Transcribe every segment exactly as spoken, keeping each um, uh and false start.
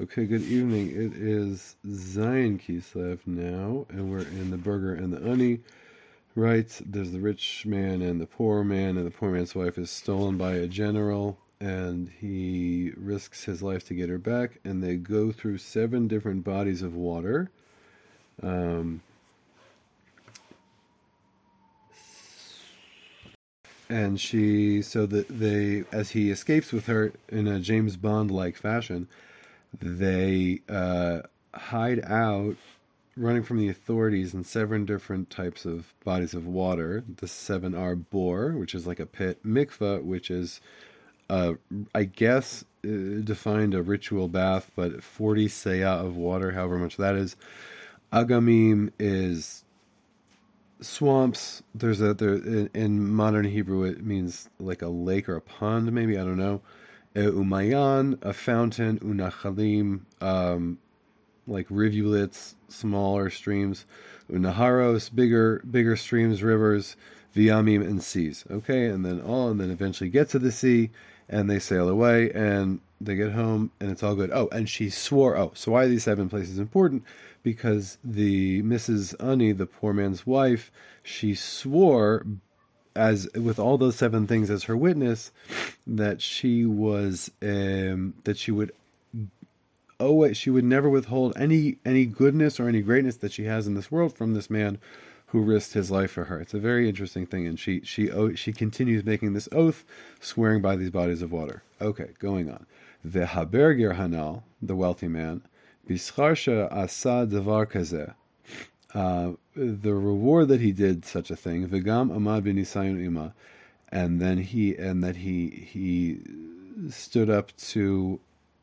Okay, good evening. It is Zion Kislev now, and we're in The Burgher and the Ani. Writes, there's the rich man and the poor man, and the poor man's wife is stolen by a general, and he risks his life to get her back, and they go through seven different bodies of water. Um, and she, so that they, as he escapes with her in a James Bond-like fashion, they uh, hide out, running from the authorities in seven different types of bodies of water. The seven are bore, which is like a pit. Mikvah, which is, uh, I guess, uh, defined a ritual bath, but forty seah of water, however much that is. Agamim is swamps. There's a there in, in modern Hebrew, it means like a lake or a pond, maybe, I don't know. Umayan, a fountain, unachalim, um, like rivulets, smaller streams, unaharos, bigger, bigger streams, rivers, viamim, and seas. Okay, and then all, and then eventually get to the sea, and they sail away, and they get home, and it's all good. Oh, and she swore. Oh, so why are these seven places important? Because the Missus Ani, the poor man's wife, she swore, as with all those seven things as her witness, that she was um, that she would always, she would never withhold any any goodness or any greatness that she has in this world from this man who risked his life for her. It's a very interesting thing, and she she she continues making this oath, swearing by these bodies of water. Okay, going on. The Haberger Hanal, the wealthy man, Bischarsha Asa Devar Kazeh. Uh, the reward that he did such a thing, Vigam Amad bin Nisayon Ima, and then he and that he he stood up to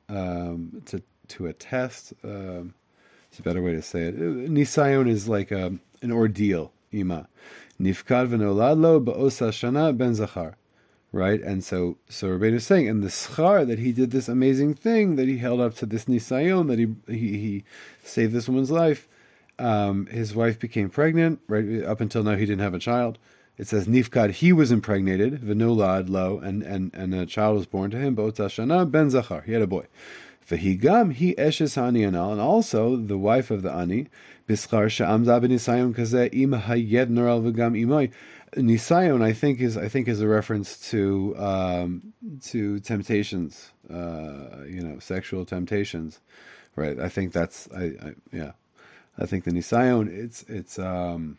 um, to to a test. Uh, it's a better way to say it. Nisayon is like a, an ordeal. Ima Nifkad v'noladlo ba'osa shana ben zachar, right? And so so Rabenu is saying, and the schar that he did this amazing thing, that he held up to this Nisayon, that he he, he saved this woman's life. Um, his wife became pregnant, right? Up until now, he didn't have a child. It says, Nifkad, he was impregnated, Venulad lo, and, and, and a child was born to him, Bota Shana ben Zachar, he had a boy. Vehigam, he eshes Ani anal, and also the wife of the Ani, Bischar Sha'amza ben Nisayon Kazeh, Im Hayed Noral Vegam Imai. Nisayon, I think, is I think is a reference to um, to temptations, uh, you know, sexual temptations, right? I think that's, I, I yeah. I think the Nisayon, it's, it's, um,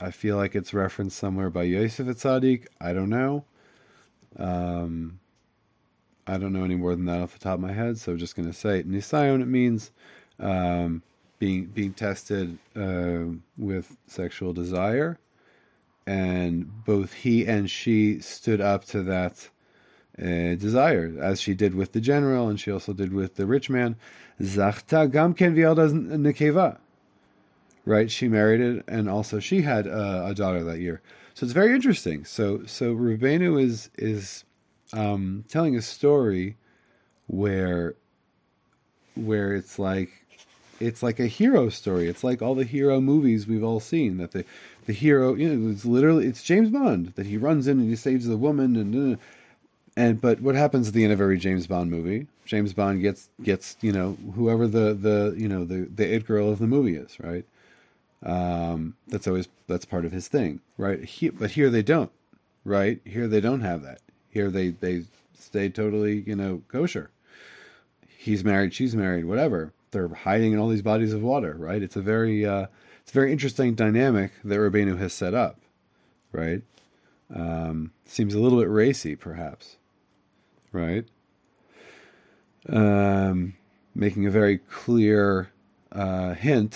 I feel like it's referenced somewhere by Yosef at Tzaddik. I don't know. Um, I don't know any more than that off the top of my head. So I'm just going to say Nisayon, it means, um, being, being tested, uh, with sexual desire. And both he and she stood up to that Uh, desire, as she did with the general, and she also did with the rich man. Zachta gam ken v'yalda nekeva, right? She married it, and also she had a, a daughter that year. So it's very interesting. So, so Rabenu is is um, telling a story where where it's like it's like a hero story. It's like all the hero movies we've all seen. That the the hero, you know, it's literally it's James Bond, that he runs in and he saves the woman and. Uh, And but what happens at the end of every James Bond movie? James Bond gets gets you know whoever the, the you know the, the it girl of the movie is, right? Um, that's always that's part of his thing, right? He, but here they don't, right? Here they don't have that. Here they, they stay totally you know kosher. He's married, she's married, whatever. They're hiding in all these bodies of water, right? It's a very uh, it's a very interesting dynamic that Rabenu has set up, right? Um, seems a little bit racy, perhaps. Right, um, making a very clear uh, hint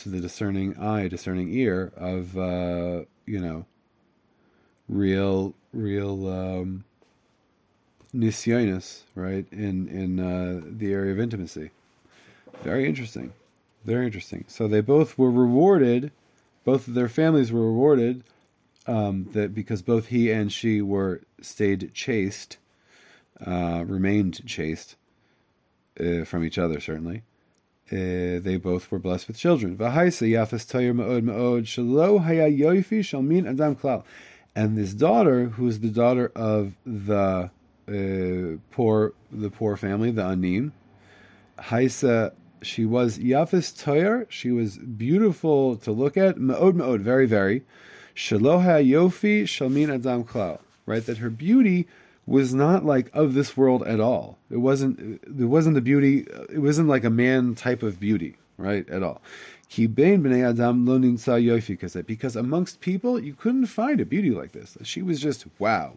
to the discerning eye, discerning ear of uh, you know real, real um, nisyonis, right? In in uh, the area of intimacy. Very interesting, very interesting. So they both were rewarded. Both of their families were rewarded um, that because both he and she were stayed chaste. Uh, remained chaste uh, from each other, certainly. Uh, they both were blessed with children. And this daughter, who is the daughter of the uh, poor, the poor family, the Anim, Haisa, she was Yafis Toyer, she was beautiful to look at, Ma'od Ma'od, very, very. Shaloha Yofi Shalmin Adam Klau, right? That her beauty was not like of this world at all. It wasn't, it wasn't the beauty, it wasn't like a man type of beauty, right? At all. Ki bein b'nei Adam lo nimtza yofi kazeh, because amongst people, you couldn't find a beauty like this. She was just, wow.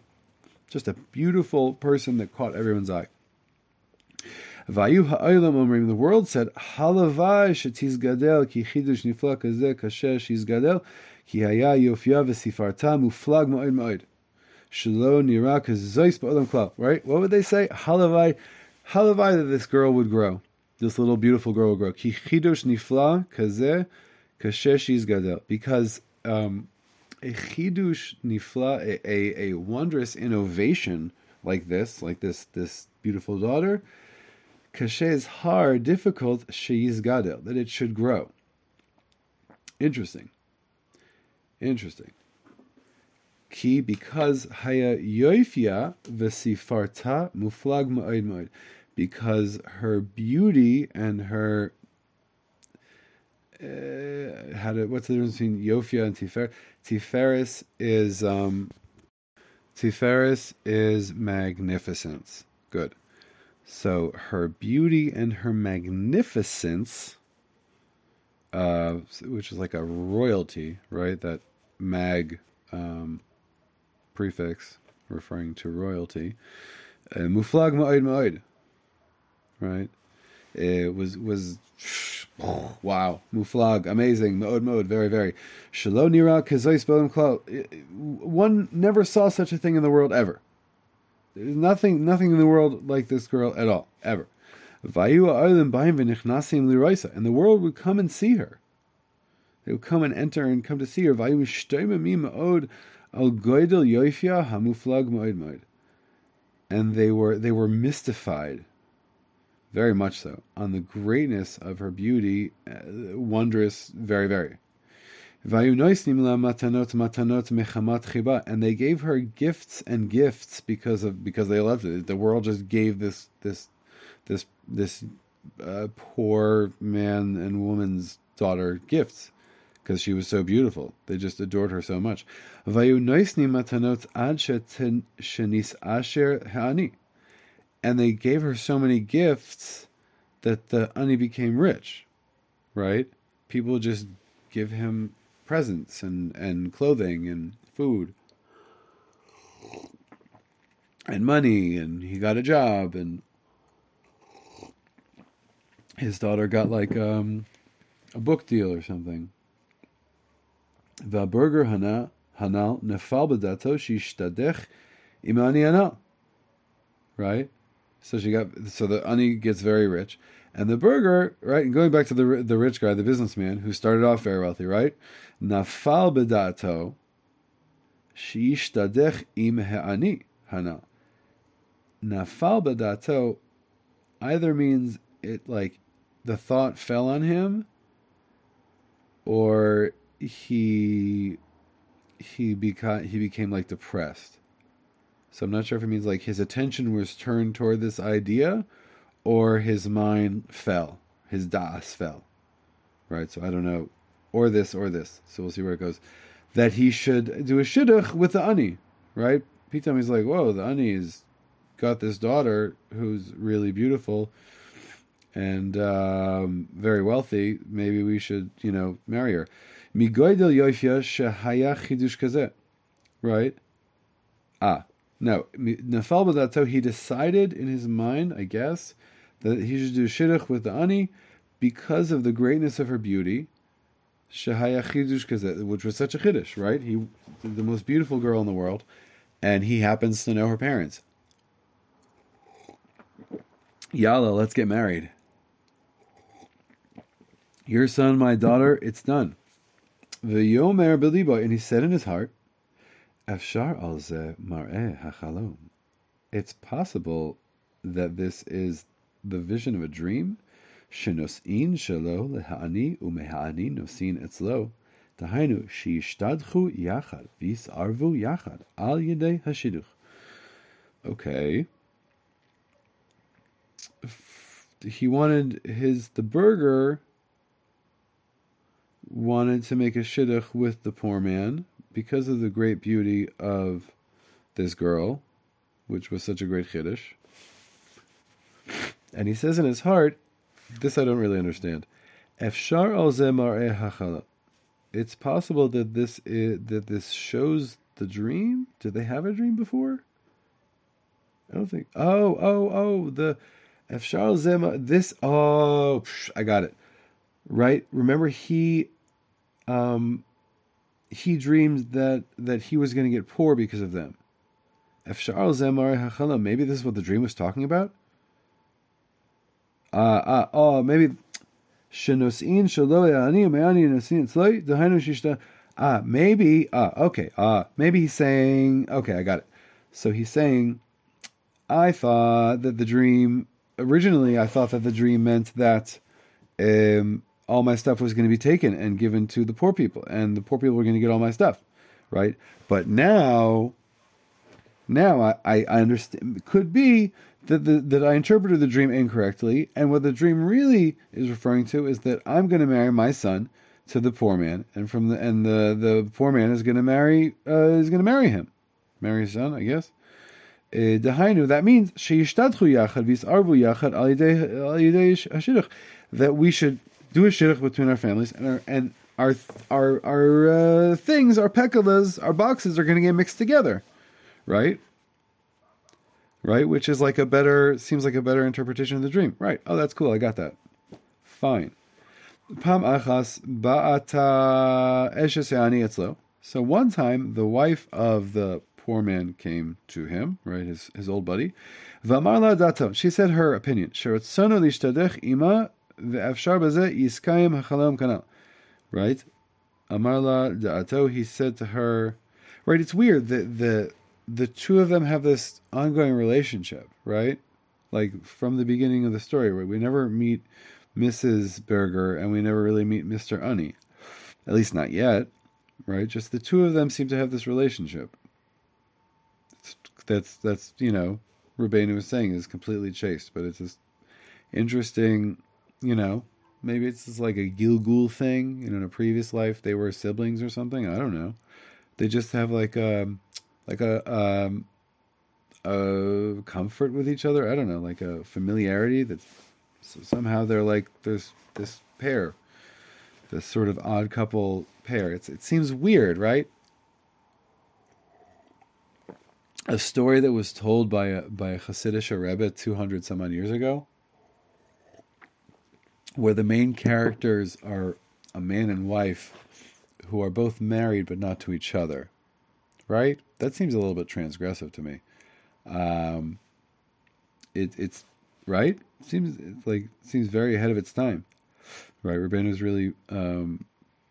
Just a beautiful person that caught everyone's eye. Vayu ha'olam omrim, the world said, halavai shetizgadel ki chidush nifla kazeh kasher shizgadel ki haya yofya v'sifarta muflag mo'ed mo'ed. Right? What would they say? Halavai, halavai that this girl would grow. This little beautiful girl would grow. Ki chidush nifla kazeh kasher shizgadel. Because um, a chidush nifla, a, a, a wondrous innovation like this, like this this beautiful daughter, kasher is hard, difficult, sheyizgadel, that it should grow. Interesting. Interesting. Ki, because haya yoifia v'sifarta muflag ma'od ma'od, because her beauty and her uh, how to, what's the difference between yofia and tifer? Tiferes is um, tiferes is magnificence. Good. So her beauty and her magnificence, uh, which is like a royalty, right? That mag. Um, prefix referring to royalty, muflag ma'od ma'od, right? It was was oh, wow, muflag, amazing, ma'od ma'od, very very. Shelo nira kazos b'olam klal. One never saw such a thing in the world ever. There's nothing nothing in the world like this girl at all ever. Vayu ha'olam ba'im v'nichnasim l'roisa, and the world would come and see her. They would come and enter and come to see her. And they were they were mystified, very much so, on the greatness of her beauty, uh, wondrous, very, very. And they gave her gifts and gifts because of because they loved it. The world just gave this this this this uh, poor man and woman's daughter gifts, because she was so beautiful. They just adored her so much. And they gave her so many gifts that the ani became rich, right? People just give him presents and, and clothing and food and money, and he got a job, and his daughter got like um, a book deal or something. The Burgher Hanal Nefal B'Dato Shishtadech Im Ani Hanal. Right? So she got so the ani gets very rich. And the burger, right, and going back to the the rich guy, the businessman, who started off very wealthy, right? Nafal B'Dato Shishtadech Im He'ani Hanal. Nafal B'Dato either means it like the thought fell on him, or he he became he became like depressed. So I'm not sure if it means like his attention was turned toward this idea, or his mind fell, his das fell, right? So I don't know, or this or this. So we'll see where it goes. That he should do a shidduch with the ani, right? Pitam is like, whoa, the ani has got this daughter who's really beautiful and um, very wealthy. Maybe we should, you know, marry her. Migoydel yoifia shehaya chidush kazeh, right? Ah, no. Nefal b'dato, he decided in his mind, I guess, that he should do shidduch with the ani because of the greatness of her beauty, shehaya chidush kazeh, which was such a chiddush, right? He, the most beautiful girl in the world, and he happens to know her parents. Yalla, let's get married. Your son, my daughter, it's done. V'yomer b'libo, and he said in his heart, "Afshar al ze mar'eh hachalom." It's possible that this is the vision of a dream. Shenos'in shelo leha'ani u'meha'ani nos'in etzlo. Tahainu she'ishtadchu yachad v'yisarvu yachad al yedei hashiduch. Okay. he wanted his, the burgher wanted to make a shidduch with the poor man because of the great beauty of this girl, which was such a great chiddush. And he says in his heart, this I don't really understand, Efshar al ze mar'eh hachala. It's possible that this is, that this shows the dream? Did they have a dream before? I don't think. Oh, oh, oh, the Efshar al ze mar'eh, this, oh, psh, I got it. Right? Remember he, um, he dreamed that, that he was going to get poor because of them. Efshar al ze mar'eh hachala, maybe this is what the dream was talking about? Uh, uh, oh, maybe... Ah, maybe, ah, okay, ah, maybe he's saying, okay, I got it. So he's saying, I thought that the dream, originally I thought that the dream meant that um, all my stuff was going to be taken and given to the poor people, and the poor people were going to get all my stuff, right? But now, now I, I, I understand, could be, That, the, that I interpreted the dream incorrectly, and what the dream really is referring to is that I'm going to marry my son to the poor man, and from the and the, the poor man is going to marry uh, is going to marry him, marry his son, I guess. Uh, that means that we should do a shidduch between our families, and our and our our our uh, things, our pekalas, our boxes are going to get mixed together, right? Right, which is like a better, seems like a better interpretation of the dream. Right. Oh, that's cool. I got that. Fine. Pam achas ba'ata esheseani etzlo. So one time, the wife of the poor man came to him, right, his his old buddy. V'amar la dato. She said her opinion. Sherotzano lishtadech ima ve'afshar bazeh yiskayim hachalom kanal. Right. Amar la dato. He said to her. Right. It's weird that the. the the two of them have this ongoing relationship, right? Like from the beginning of the story, right? We never meet Missus Berger and we never really meet Mister Unni, at least not yet, right? Just the two of them seem to have this relationship. That's, that's you know, Rabenu was saying is completely chaste, but it's this interesting, you know, maybe it's just like a Gilgul thing. You know, in a previous life, they were siblings or something. I don't know. They just have like a... Like a um, a comfort with each other. I don't know, like a familiarity that so somehow they're like there's this pair, this sort of odd couple pair. It's it seems weird, right? A story that was told by a by a Hasidic Rebbe two hundred some odd years ago, where the main characters are a man and wife, who are both married but not to each other. Right? That seems a little bit transgressive to me. Um, it, it's, right? Seems it's like seems very ahead of its time. Right? Rabenu's really, um,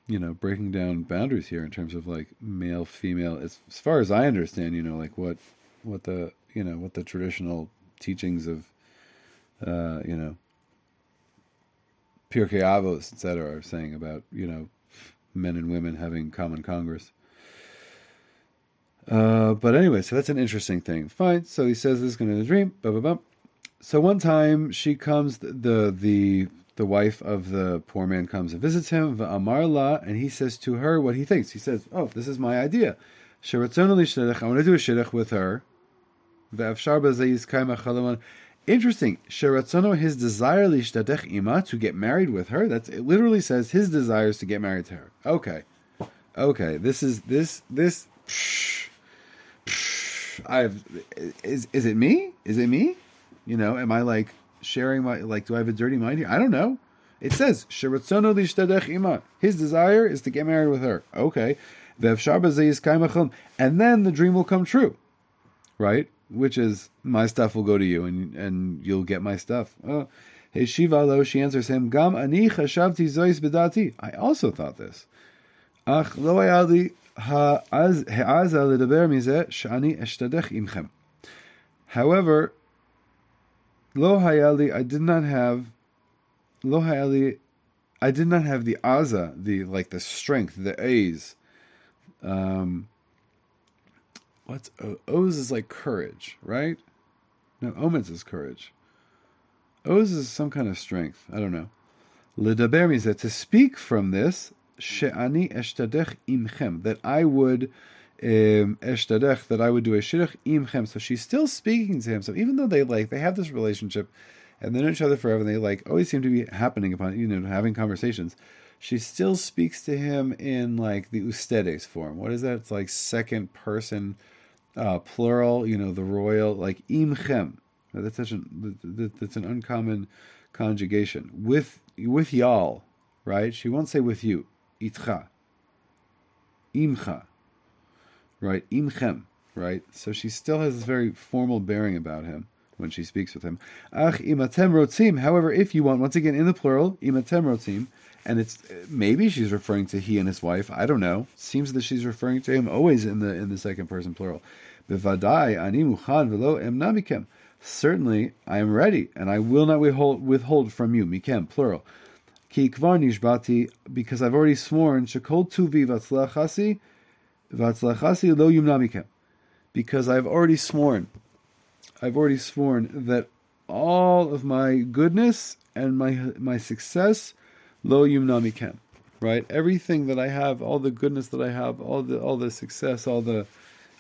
you know, breaking down boundaries here in terms of like male, female. As, as far as I understand, you know, like what, what the, you know, what the traditional teachings of, uh, you know, Pirkei Avos, et cetera are saying about, you know, men and women having common congress. Uh, but anyway, so that's an interesting thing. Fine. So he says this is going to be a dream. Blah, blah, blah. So one time she comes, the the the wife of the poor man comes and visits him. V'amar la, and he says to her what he thinks. He says, "Oh, this is my idea. I want to do a shidduch with her." Interesting. Sheratzono, his desire lishtadech ima, to get married with her. That's it. Literally says his desire is to get married to her. Okay, okay. This is this this. Psh, I've is is it me? Is it me? You know, am I like sharing my like? Do I have a dirty mind here? I don't know. It says sheratzono lishtadech ima. His desire is to get married with her. Okay, ve'efshar bazeh yiskayim hachalom, and then the dream will come true, right? Which is my stuff will go to you, and and you'll get my stuff. Oh, heshiva lo, she answers him. Gam ani chashavti zois b'dati. I also thought this. Ach lo haya li. However, lo hayali, I did not have, lo hayali, I did not have the aza, the like the strength, the aze. Um, what's oz is like courage, right? No, omens is courage. Oz is some kind of strength. I don't know. Ledaber mizeh, to speak from this, she'ani eshtadech imchem, that I would um, eshtadech, that I would do a shidduch imchem. So she's still speaking to him. So even though they like, they have this relationship, and they know each other forever, and they like always seem to be happening upon, you know, having conversations. She still speaks to him in like the ustedes form. What is that? It's like second person uh, plural, you know, the royal, like imchem. That's such an, that's an uncommon conjugation. With with y'all, right? She won't say with you. Itcha. Imcha. Right? Imchem. Right? So she still has this very formal bearing about him when she speaks with him. Ach imatem rotzim. However, if you want, once again in the plural, imatem rotzim, and it's maybe she's referring to he and his wife. I don't know. Seems that she's referring to him always in the in the second person plural. Bevadai ani muchan velo emna mikem. Certainly, I am ready, and I will not withhold, withhold from you, mikem, plural. Ki kvar nishbati, because I've already sworn, shekol tuvi vatzlachasi, vatzlachasi lo yumna mikem. Because I've already sworn, I've already sworn that all of my goodness and my my success, lo yumna mikem, right? Everything that I have, all the goodness that I have, all the all the success, all the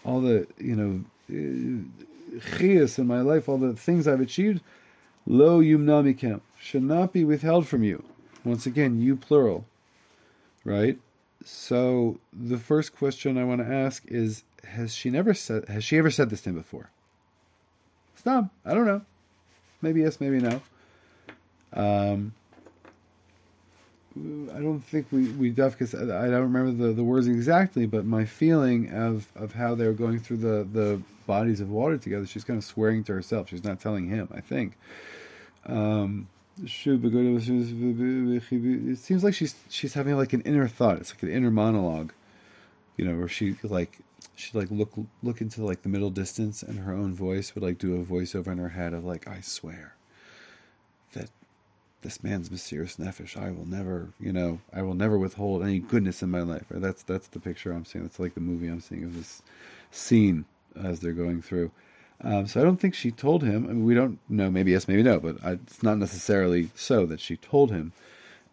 all the you know. Uh, in my life, all the things I've achieved, lo yumna mikem, should not be withheld from you. Once again, you plural, right? So the first question I want to ask is: Has she never said? Has she ever said this to him before? Stop. I don't know. Maybe yes, maybe no. Um, I don't think we we because I don't remember the, the words exactly, but my feeling of, of how they were going through the, the bodies of water together, she's kind of swearing to herself. She's not telling him, I think. Um, it seems like she's she's having like an inner thought. It's like an inner monologue, you know, where she like she like look look into like the middle distance, and her own voice would like do a voiceover in her head of like, I swear that this man's mysterious nefesh, I will never, you know, I will never withhold any goodness in my life. That's that's the picture I'm seeing. That's like the movie I'm seeing of this scene as they're going through. Um, so I don't think she told him. I mean, we don't know. Maybe yes, maybe no. But I, it's not necessarily so that she told him.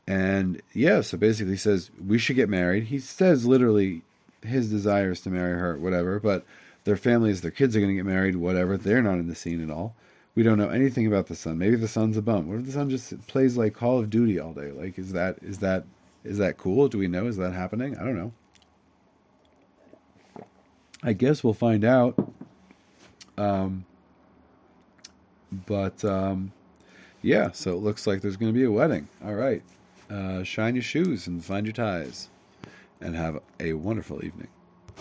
And yeah, so basically he says, we should get married. He says literally his desire is to marry her, whatever. But their families, their kids are going to get married, whatever. They're not in the scene at all. We don't know anything about the son. Maybe the son's a bum. What if the son just plays like Call of Duty all day? Like, is that is that is that cool? Do we know? Is that happening? I don't know. I guess we'll find out. Um, but um, yeah, so it looks like there's going to be a wedding. All right, uh, shine your shoes and find your ties, and have a wonderful evening.